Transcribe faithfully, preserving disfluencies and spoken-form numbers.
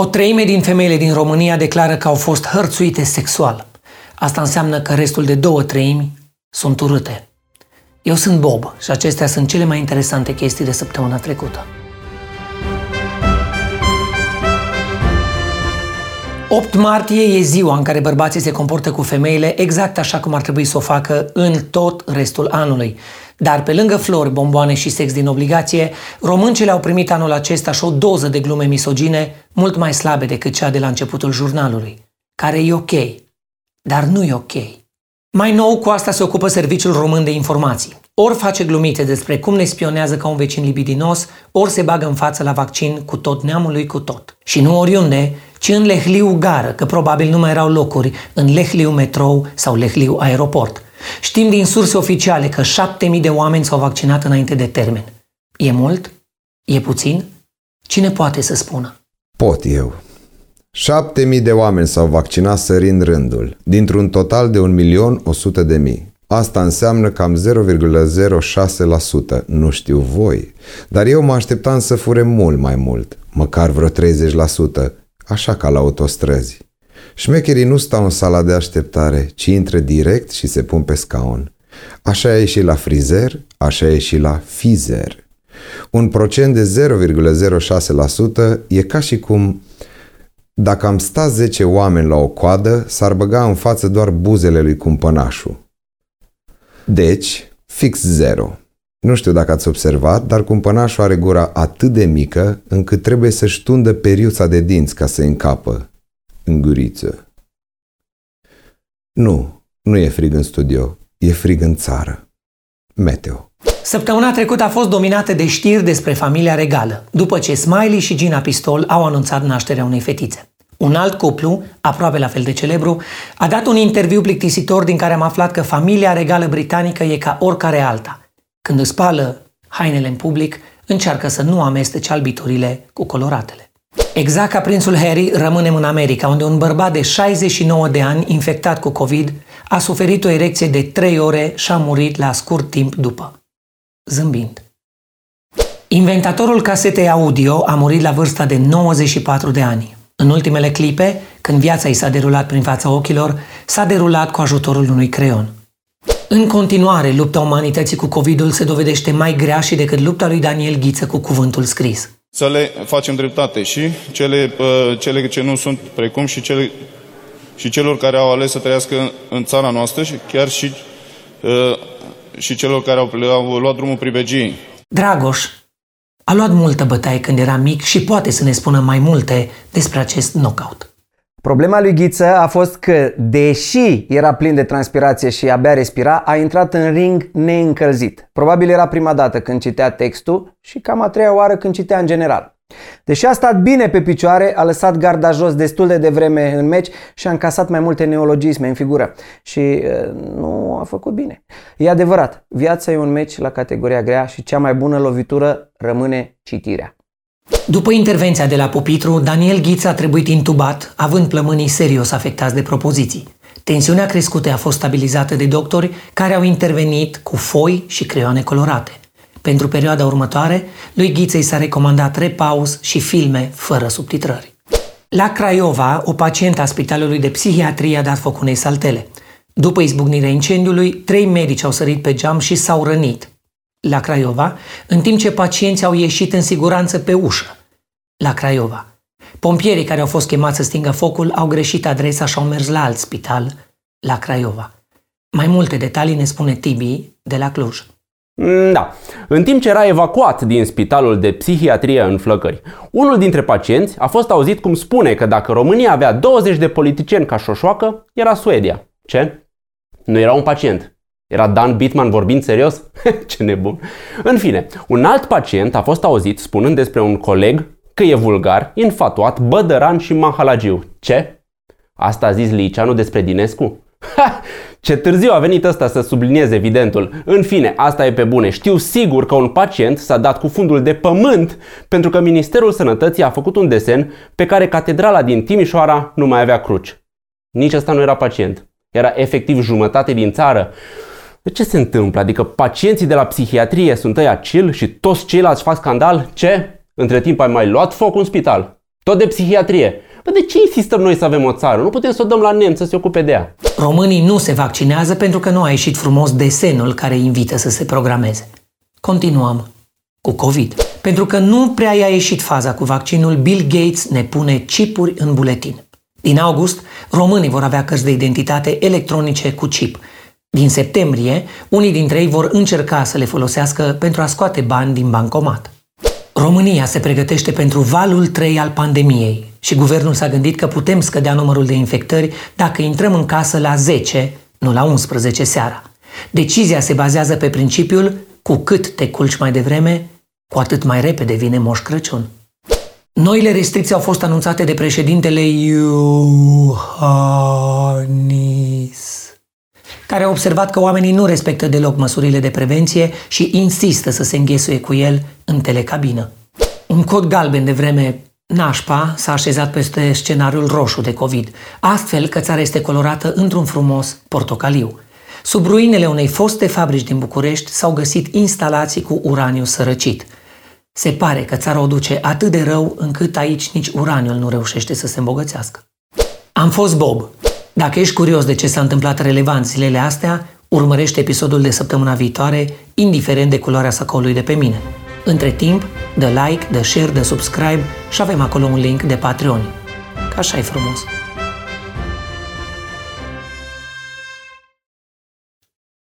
O treime din femeile din România declară că au fost hărțuite sexual. Asta înseamnă că restul de două treimi sunt urâte. Eu sunt Bob și acestea sunt cele mai interesante chestii de săptămâna trecută. opt martie e ziua în care bărbații se comportă cu femeile exact așa cum ar trebui să o facă în tot restul anului. Dar pe lângă flori, bomboane și sex din obligație, româncele au primit anul acesta și o doză de glume misogine mult mai slabe decât cea de la începutul jurnalului, care e ok, dar nu e ok. Mai nou, cu asta se ocupă Serviciul Român de Informații. Ori face glumite despre cum ne spionează ca un vecin libidinos, ori se bagă în față la vaccin cu tot neamul lui cu tot. Și nu oriunde, ci în Lehliu gară, că probabil nu mai erau locuri în Lehliu metrou sau Lehliu aeroport. Știm din surse oficiale că șapte mii de oameni s-au vaccinat înainte de termen. E mult? E puțin? Cine poate să spună? Pot eu. șapte mii de oameni s-au vaccinat sărind rândul, dintr-un total de un milion o sută de mii. Asta înseamnă cam zero virgulă zero șase la sută, nu știu voi, dar eu mă așteptam să fure mult mai mult, măcar vreo treizeci la sută, așa ca la autostrăzi. Șmecherii nu stau în sala de așteptare, ci intră direct și se pun pe scaun. Așa e și la frizer, așa e și la fizer. Un procent de zero virgulă zero șase la sută e ca și cum, dacă am sta zece oameni la o coadă, s-ar băga în față doar buzele lui cumpănașul. Deci, fix zero. Nu știu dacă ați observat, dar cumpănașul are gura atât de mică încât trebuie să-și tundă periuța de dinți ca să încapă. În guriță. Nu, nu e frig în studio, e frig în țară. Meteo. Săptămâna trecută a fost dominată de știri despre familia regală, după ce Smiley și Gina Pistol au anunțat nașterea unei fetițe. Un alt cuplu, aproape la fel de celebru, a dat un interviu plictisitor din care am aflat că familia regală britanică e ca oricare alta. Când îți spală hainele în public, încearcă să nu amesteci albiturile cu coloratele. Exact ca prințul Harry, rămânem în America, unde un bărbat de șaizeci și nouă de ani, infectat cu COVID, a suferit o erecție de trei ore și a murit la scurt timp după. Zâmbind. Inventatorul casetei audio a murit la vârsta de nouăzeci și patru de ani. În ultimele clipe, când viața i s-a derulat prin fața ochilor, s-a derulat cu ajutorul unui creion. În continuare, lupta umanității cu COVID-ul se dovedește mai grea și decât lupta lui Daniel Ghiță cu cuvântul scris. Să le facem dreptate și cele, cele ce nu sunt precum și, cele, și celor care au ales să trăiască în țara noastră și chiar și, și celor care au, au luat drumul pribegiei. Dragoș a luat multă bătaie când era mic și poate să ne spună mai multe despre acest knockout. Problema lui Ghiță a fost că, deși era plin de transpirație și abia respira, a intrat în ring neîncălzit. Probabil era prima dată când citea textul și cam a treia oară când citea în general. Deși a stat bine pe picioare, a lăsat garda jos destul de devreme în meci și a încasat mai multe neologisme în figură. Și nu a făcut bine. E adevărat, viața e un meci la categoria grea și cea mai bună lovitură rămâne citirea. După intervenția de la pupitru, Daniel Ghiță a trebuit intubat, având plămânii serios afectați de propoziții. Tensiunea crescută a fost stabilizată de doctori care au intervenit cu foi și creioane colorate. Pentru perioada următoare, lui Ghiță i s-a recomandat repaus și filme fără subtitrări. La Craiova, o pacientă a Spitalului de Psihiatrie a dat foc unei saltele. După izbucnirea incendiului, trei medici au sărit pe geam și s-au rănit. La Craiova, în timp ce pacienții au ieșit în siguranță pe ușă. La Craiova. Pompierii care au fost chemați să stingă focul au greșit adresa și au mers la alt spital, la Craiova. Mai multe detalii ne spune Tibi de la Cluj. Da. În timp ce era evacuat din Spitalul de Psihiatrie în Flăcări, unul dintre pacienți a fost auzit cum spune că dacă România avea douăzeci de politicieni ca șoșoacă, era Suedia. Ce? Nu era un pacient. Era Dan Bittman vorbind serios? Ce nebun! În fine, un alt pacient a fost auzit spunând despre un coleg că e vulgar, infatuat, bădăran și mahalagiu. Ce? Asta a zis Liceanu despre Dinescu? Ha! Ce târziu a venit ăsta să sublinieze evidentul. În fine, asta e pe bune. Știu sigur că un pacient s-a dat cu fundul de pământ pentru că Ministerul Sănătății a făcut un desen pe care catedrala din Timișoara nu mai avea cruci. Nici ăsta nu era pacient. Era efectiv jumătate din țară. De ce se întâmplă? Adică pacienții de la psihiatrie sunt ăia chill și toți ceilalți fac scandal? Ce? Între timp ai mai luat foc un spital. Tot de psihiatrie. Păi de ce insistăm noi să avem o țară? Nu putem să o dăm la nemți să se ocupe de ea. Românii nu se vaccinează pentru că nu a ieșit frumos desenul care invită să se programeze. Continuăm cu COVID. Pentru că nu prea i-a ieșit faza cu vaccinul, Bill Gates ne pune chipuri în buletin. Din august, românii vor avea cărți de identitate electronice cu chip. Din septembrie, unii dintre ei vor încerca să le folosească pentru a scoate bani din bancomat. România se pregătește pentru valul trei al pandemiei și guvernul s-a gândit că putem scădea numărul de infectări dacă intrăm în casă la zece, nu la unsprezece seara. Decizia se bazează pe principiul cu cât te culci mai devreme, cu atât mai repede vine Moș Crăciun. Noile restricții au fost anunțate de președintele Iohannis, care a observat că oamenii nu respectă deloc măsurile de prevenție și insistă să se înghesuie cu el în telecabină. Un cod galben de vreme nașpa s-a așezat peste scenariul roșu de COVID, astfel că țara este colorată într-un frumos portocaliu. Sub ruinele unei foste fabrici din București s-au găsit instalații cu uraniu sărăcit. Se pare că țara o duce atât de rău încât aici nici uraniul nu reușește să se îmbogățească. Am fost Bob. Dacă ești curios de ce s-a întâmplat relevant zilele astea, urmărește episodul de săptămâna viitoare, indiferent de culoarea sacoului de pe mine. Între timp, dă like, dă share, dă subscribe și avem acolo un link de Patreon. Că așa e frumos.